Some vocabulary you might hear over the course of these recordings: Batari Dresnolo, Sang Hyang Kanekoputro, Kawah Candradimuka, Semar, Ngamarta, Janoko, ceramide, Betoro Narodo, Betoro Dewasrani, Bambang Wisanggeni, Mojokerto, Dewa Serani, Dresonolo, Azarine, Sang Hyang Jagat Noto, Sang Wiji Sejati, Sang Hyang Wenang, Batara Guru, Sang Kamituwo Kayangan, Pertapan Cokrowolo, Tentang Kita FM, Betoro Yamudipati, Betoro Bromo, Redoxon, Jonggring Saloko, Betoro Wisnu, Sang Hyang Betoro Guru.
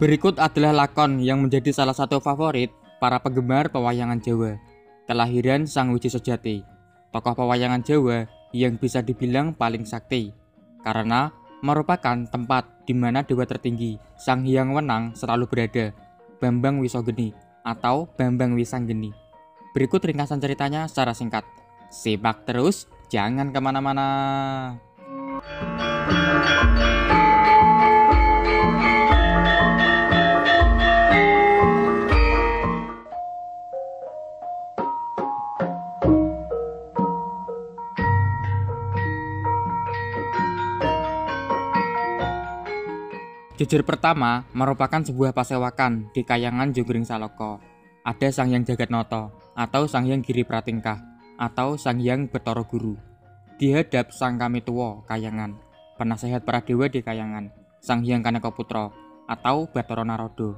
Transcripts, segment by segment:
Berikut adalah lakon yang menjadi salah satu favorit para penggemar pewayangan Jawa. Kelahiran Sang Wiji Sejati, tokoh pewayangan Jawa yang bisa dibilang paling sakti, karena merupakan tempat di mana dewa tertinggi Sang Hyang Wenang selalu berada, Bambang Wisanggeni atau Bambang Wisanggeni. Berikut ringkasan ceritanya secara singkat. Simak terus, jangan kemana-mana. Jejer pertama merupakan sebuah pasewakan di Kayangan Jonggring Saloko. Ada Sang Hyang Jagat Noto atau Sang Hyang Giri Pratingkah atau Sang Hyang Betoro Guru. Dihadap Sang Kamituwo Kayangan, penasehat para dewa di Kayangan, Sang Hyang Kanekoputro atau Betoro Narodo.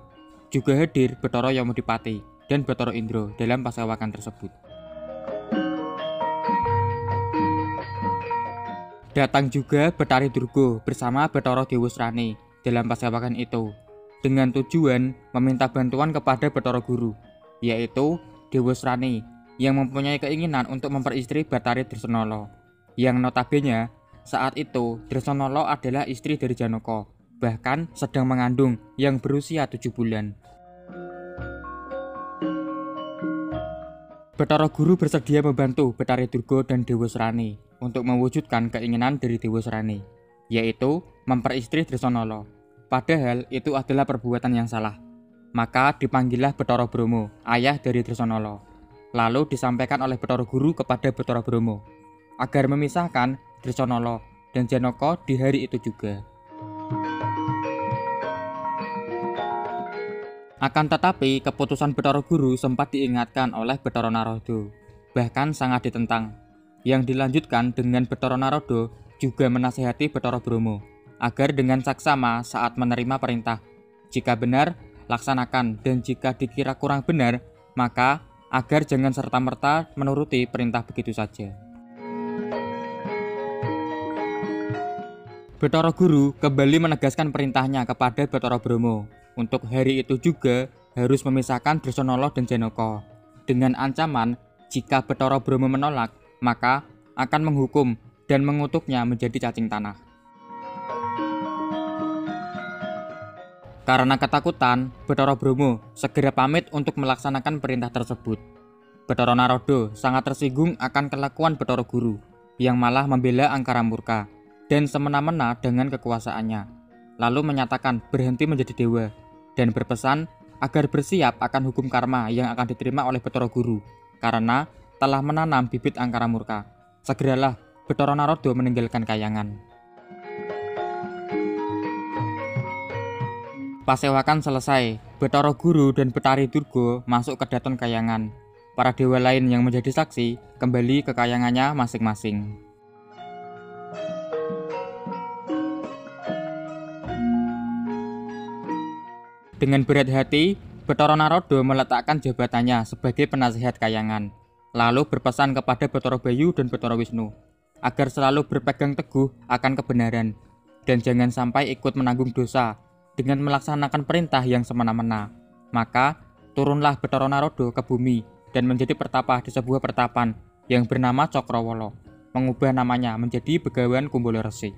Juga hadir Betoro Yamudipati dan Betoro Indro dalam pasewakan tersebut. Datang juga Betari Durga bersama Betoro Dewasrani dalam pasewakan itu, dengan tujuan meminta bantuan kepada Betoro Guru, yaitu Dewa Serani, yang mempunyai keinginan untuk memperistri Batari Dresnolo, yang notabene saat itu Dresnolo adalah istri dari Janoko, bahkan sedang mengandung yang berusia 7 bulan. Betoro Guru bersedia membantu Betari Durga dan Dewa Serani untuk mewujudkan keinginan dari Dewa Serani, yaitu memperistri Dresonolo. Padahal itu adalah perbuatan yang salah. Maka dipanggillah Betoro Bromo, ayah dari Dresonolo. Lalu disampaikan oleh Betoro Guru kepada Betoro Bromo agar memisahkan Dresonolo dan Janoko di hari itu juga. Akan tetapi keputusan Betoro Guru sempat diingatkan oleh Betoro Narodo, bahkan sangat ditentang, yang dilanjutkan dengan Betoro Narodo juga menasehati Betoro Bromo agar dengan saksama saat menerima perintah, jika benar laksanakan, dan jika dikira kurang benar maka agar jangan serta-merta menuruti perintah begitu saja. Betoro Guru kembali menegaskan perintahnya kepada Betoro Bromo untuk hari itu juga harus memisahkan Dresonolo dan Janoko, dengan ancaman jika Betoro Bromo menolak maka akan menghukum dan mengutuknya menjadi cacing tanah. Karena ketakutan, Betoro Bromo segera pamit untuk melaksanakan perintah tersebut. Betoro Narodo sangat tersinggung akan kelakuan Betoro Guru yang malah membela angkara murka dan semena-mena dengan kekuasaannya, lalu menyatakan berhenti menjadi dewa dan berpesan agar bersiap akan hukum karma yang akan diterima oleh Betoro Guru karena telah menanam bibit angkara murka. Segeralah Betoro Narodo meninggalkan Kayangan. Pasewakan selesai, Betoro Guru dan Betari Durga masuk ke Daton Kayangan. Para dewa lain yang menjadi saksi kembali ke kayangannya masing-masing. Dengan berat hati, Betoro Narodo meletakkan jabatannya sebagai penasehat Kayangan, lalu berpesan kepada Betoro Bayu dan Betoro Wisnu agar selalu berpegang teguh akan kebenaran dan jangan sampai ikut menanggung dosa dengan melaksanakan perintah yang semena-mena. Maka turunlah Betoro Narodo ke bumi dan menjadi pertapa di sebuah pertapan yang bernama Cokrowolo, mengubah namanya menjadi Begawan Kumbolo Resi.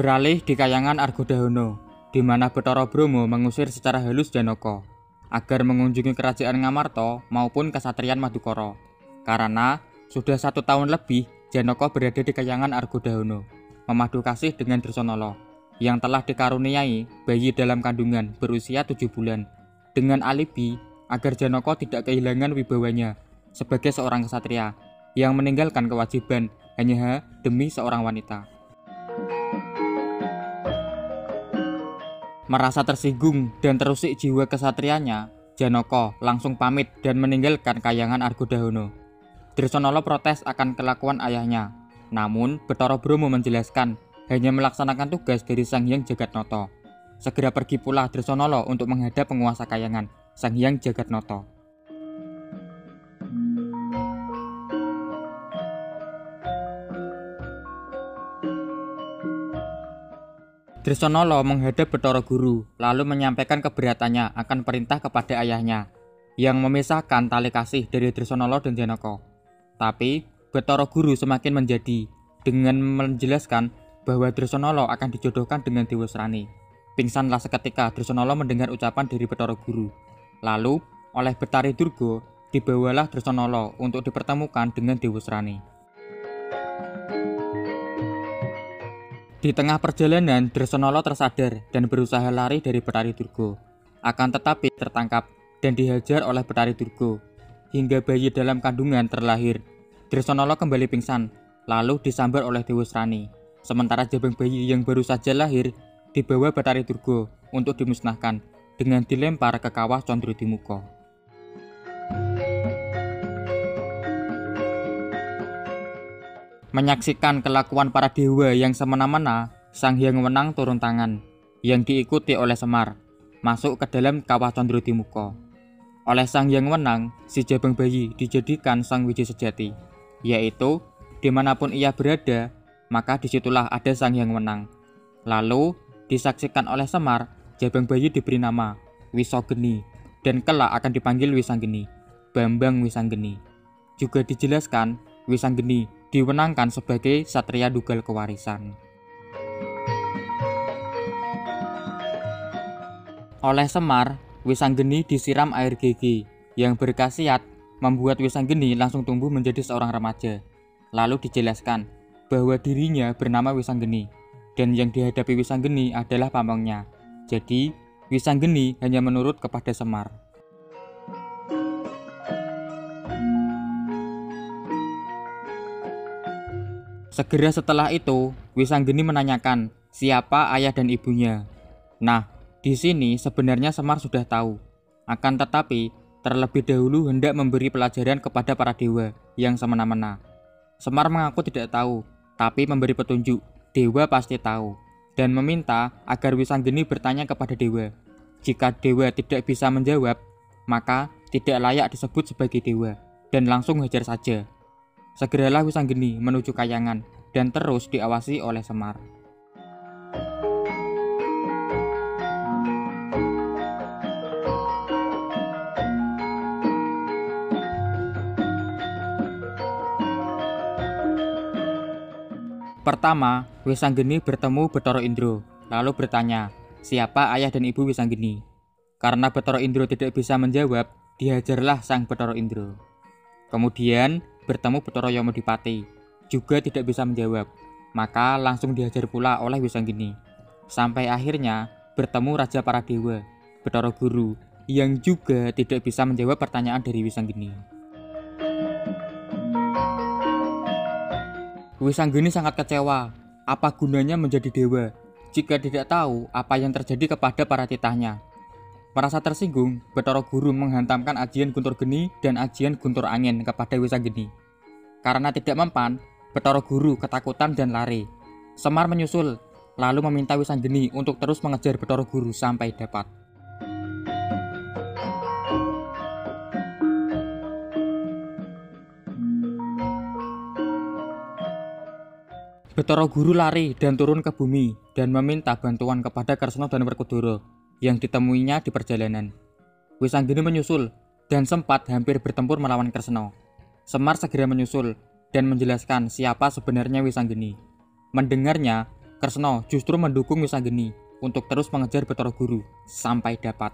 Beralih di Kayangan Argodahono, di mana Betoro Bromo mengusir secara halus Janoko agar mengunjungi kerajaan Ngamarta maupun kesatrian Madukara, karena sudah 1 tahun lebih Janoko berada di Kayangan Argodahono, memadu kasih dengan Dresonolo yang telah dikaruniai bayi dalam kandungan berusia 7 bulan, dengan alibi agar Janoko tidak kehilangan wibawanya sebagai seorang kesatria yang meninggalkan kewajiban hanya demi seorang wanita. Merasa tersinggung dan terusik jiwa kesatrianya, Janoko langsung pamit dan meninggalkan Kayangan Argodahono. Dresonolo protes akan kelakuan ayahnya. Namun, Betoro Bromo menjelaskan hanya melaksanakan tugas dari Sang Hyang Jagat Noto. Segera pergi pula Dresonolo untuk menghadap penguasa Kayangan, Sang Hyang Jagat Noto. Dresonolo menghadap Betoro Guru, lalu menyampaikan keberatannya akan perintah kepada ayahnya, yang memisahkan tali kasih dari Dresonolo dan Janoko. Tapi, Betoro Guru semakin menjadi dengan menjelaskan bahwa Dresonolo akan dijodohkan dengan Dewasrani. Pingsanlah seketika Dresonolo mendengar ucapan dari Betoro Guru. Lalu, oleh Betari Durga, dibawalah Dresonolo untuk dipertemukan dengan Dewasrani. Di tengah perjalanan, Dresonolo tersadar dan berusaha lari dari Betari Durga. Akan tetapi tertangkap dan dihajar oleh Betari Durga hingga bayi dalam kandungan terlahir. Dresonolo kembali pingsan, lalu disambar oleh Dewasrani. Sementara jabang bayi yang baru saja lahir dibawa Betari Durga untuk dimusnahkan dengan dilempar ke Kawah Candradimuka. Menyaksikan kelakuan para dewa yang semena-mena, Sang Hyang Wenang turun tangan, yang diikuti oleh Semar, masuk ke dalam Kawah Candradimuka. Oleh Sang Hyang Wenang, si jabang bayi dijadikan Sang Wiji Sejati, yaitu dimanapun ia berada, maka disitulah ada Sang Hyang Wenang. Lalu disaksikan oleh Semar, jabang bayi diberi nama Wisanggeni dan kelak akan dipanggil Wisanggeni, Bambang Wisanggeni. Juga dijelaskan Wisanggeni diwenangkan sebagai Satria Dugal Kewarisan. Oleh Semar, Wisanggeni disiram air gigi yang berkhasiat membuat Wisanggeni langsung tumbuh menjadi seorang remaja. Lalu dijelaskan bahwa dirinya bernama Wisanggeni dan yang dihadapi Wisanggeni adalah pamannya. Jadi Wisanggeni hanya menurut kepada Semar. Segera setelah itu, Wisanggeni menanyakan siapa ayah dan ibunya. Nah, di sini sebenarnya Semar sudah tahu, akan tetapi terlebih dahulu hendak memberi pelajaran kepada para dewa yang semena-mena. Semar mengaku tidak tahu, tapi memberi petunjuk, dewa pasti tahu, dan meminta agar Wisanggeni bertanya kepada dewa. Jika dewa tidak bisa menjawab, maka tidak layak disebut sebagai dewa, dan langsung hajar saja. Segeralah Wisanggeni menuju Kayangan, dan terus diawasi oleh Semar. Pertama, Wisanggeni bertemu Betoro Indro, lalu bertanya, siapa ayah dan ibu Wisanggeni? Karena Betoro Indro tidak bisa menjawab, dihajarlah sang Betoro Indro. Kemudian, bertemu Betoro Yamudipati, juga tidak bisa menjawab, maka langsung dihajar pula oleh Wisanggeni. Sampai akhirnya, bertemu Raja Para Dewa, Betoro Guru, yang juga tidak bisa menjawab pertanyaan dari Wisanggeni. Wisanggeni sangat kecewa, apa gunanya menjadi dewa jika tidak tahu apa yang terjadi kepada para titahnya. Merasa tersinggung, Betoro Guru menghantamkan ajian guntur geni dan ajian guntur angin kepada Wisanggeni. Karena tidak mempan, Betoro Guru ketakutan dan lari. Semar menyusul, lalu meminta Wisanggeni untuk terus mengejar Betoro Guru sampai dapat. Betoro Guru lari dan turun ke bumi dan meminta bantuan kepada Kresno dan Werkudoro yang ditemuinya di perjalanan. Wisanggeni menyusul dan sempat hampir bertempur melawan Kresno. Semar segera menyusul dan menjelaskan siapa sebenarnya Wisanggeni. Mendengarnya, Kresno justru mendukung Wisanggeni untuk terus mengejar Betoro Guru sampai dapat.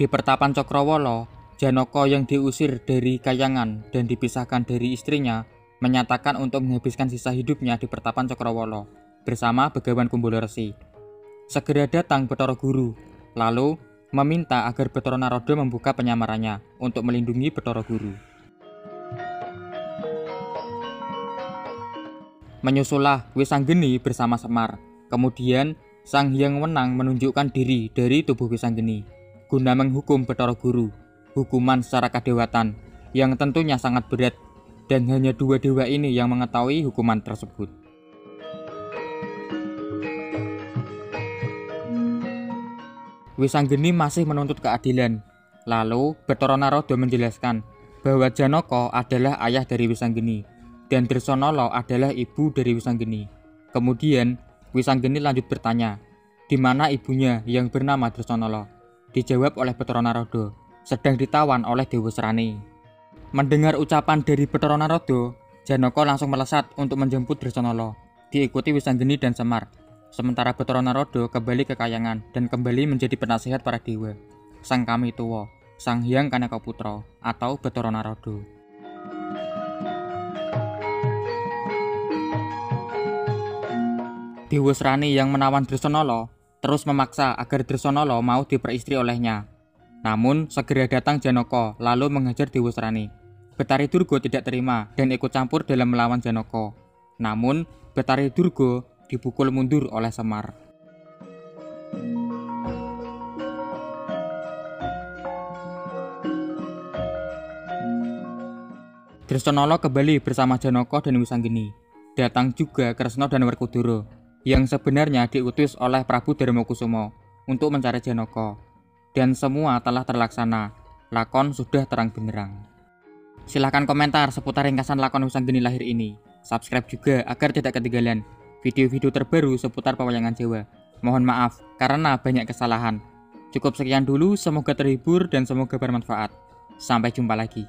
Di Pertapan Cokrowolo, Janoko yang diusir dari Kayangan dan dipisahkan dari istrinya menyatakan untuk menghabiskan sisa hidupnya di Pertapan Cokrowolo bersama Begawan Kumbolo Resi. Segera datang Betoro Guru, lalu meminta agar Betoro Narodo membuka penyamarannya untuk melindungi Betoro Guru. Menyusullah Wisanggeni bersama Semar. Kemudian Sang Hyang Wenang menunjukkan diri dari tubuh Wisanggeni. guna menghukum Betoro Guru, hukuman secara kadewatan yang tentunya sangat berat dan hanya dua dewa ini yang mengetahui hukuman tersebut. Wisanggeni masih menuntut keadilan. Lalu Betoro Narodo menjelaskan bahwa Janoko adalah ayah dari Wisanggeni dan Dresonolo adalah ibu dari Wisanggeni. Kemudian Wisanggeni lanjut bertanya, di mana ibunya yang bernama Dresonolo? Dijawab oleh Betoro Narodo, sedang ditawan oleh Dewa Serani. Mendengar ucapan dari Betoro Narodo, Janoko langsung melesat untuk menjemput Dresonolo, diikuti Wisanggeni dan Semar. Sementara Betoro Narodo kembali ke Kayangan dan kembali menjadi penasihat para dewa, Sang Kamituwo, Sang Hyang Kanekoputro atau Betoro Narodo. Dewasrani yang menawan Dresonolo terus memaksa agar Dresonolo mau diperistri olehnya. Namun segera datang Janoko lalu menghajar Dewasrani. Betari Durga tidak terima dan ikut campur dalam melawan Janoko. Namun Betari Durga dipukul mundur oleh Semar. Dresonolo kembali bersama Janoko dan Wisanggeni. Datang juga Kresno dan Werkudoro yang sebenarnya diutus oleh Prabu Dermokusumo untuk mencari Janoko, dan semua telah terlaksana. Lakon sudah terang benderang. Silahkan komentar seputar ringkasan lakon Wisanggeni lahir ini. Subscribe juga agar tidak ketinggalan video-video terbaru seputar pewayangan Jawa. Mohon maaf karena banyak kesalahan. Cukup sekian dulu, semoga terhibur dan semoga bermanfaat. Sampai jumpa lagi.